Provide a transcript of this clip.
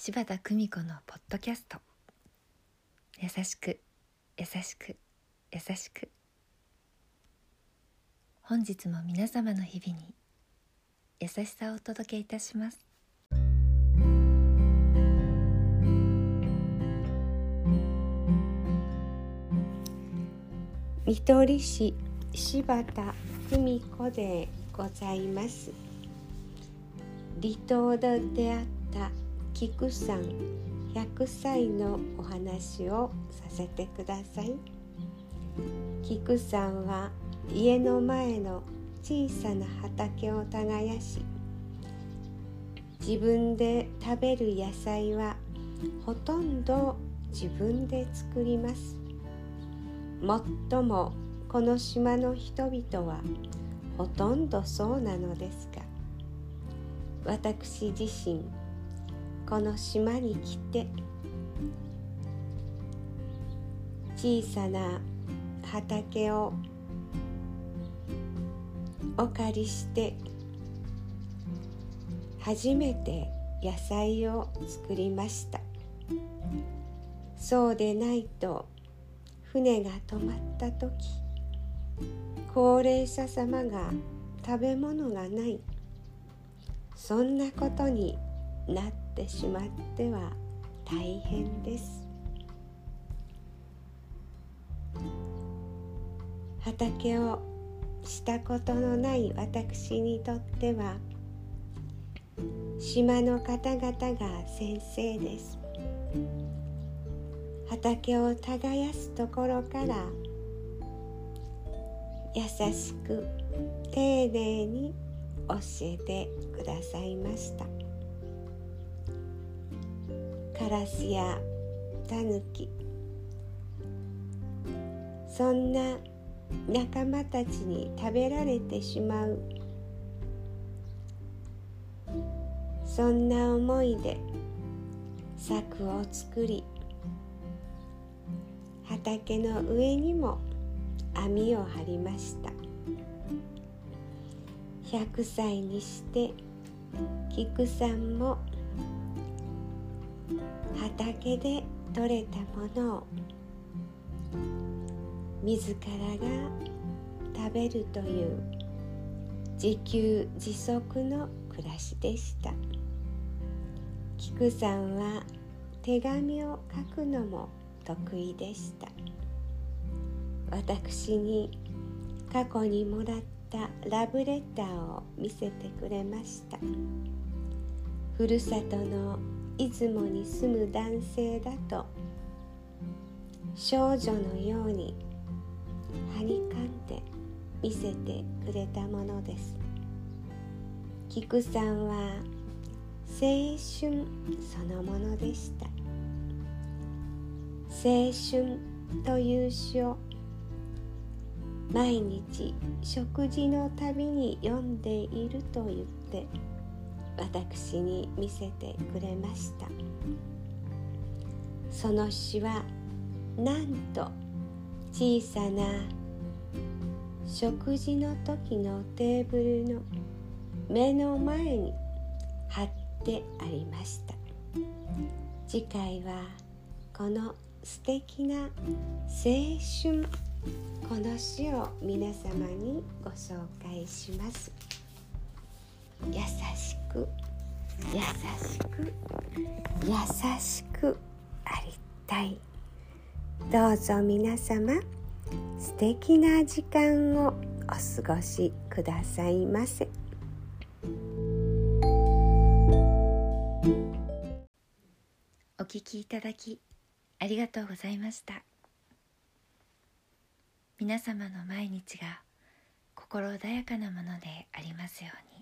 柴田久美子のポッドキャスト。優しく優しく優しく。本日も皆様の日々に優しさをお届けいたします。看取り士柴田久美子でございます。離島で出会った菊さん100歳のお話をさせてください。菊さんは家の前の小さな畑を耕し、自分で食べる野菜はほとんど自分で作ります。もっともこの島の人々はほとんどそうなのですが、私自身この島に来て小さな畑をお借りして初めて野菜を作りました。そうでないと船が止まった時、高齢者様が食べ物がない、そんなことになってしまっては大変です。畑をしたことのない私にとっては、島の方々が先生です。畑を耕すところから優しく丁寧に教えてくださいました。カラスやタヌキ、そんな仲間たちに食べられてしまう、そんな思いで柵を作り、畑の上にも網を張りました。100歳にして菊さんも畑で採れたものを自らが食べるという自給自足の暮らしでした。菊さんは手紙を書くのも得意でした。私に過去にもらったラブレターを見せてくれました。ふるさとの出雲に住む男性だと少女のようにはにかんで見せてくれたものです。菊さんは青春そのものでした。青春という詩を毎日食事のたびに読んでいると言って私に見せてくれました。その詩はなんと小さな食事の時のテーブルの目の前に貼ってありました。次回はこの素敵な青春、この詩を皆様にご紹介します。優しく優しく優しくありたい。どうぞ皆様、素敵な時間をお過ごしくださいませ。お聞きいただきありがとうございました。皆様の毎日が心穏やかなものでありますように。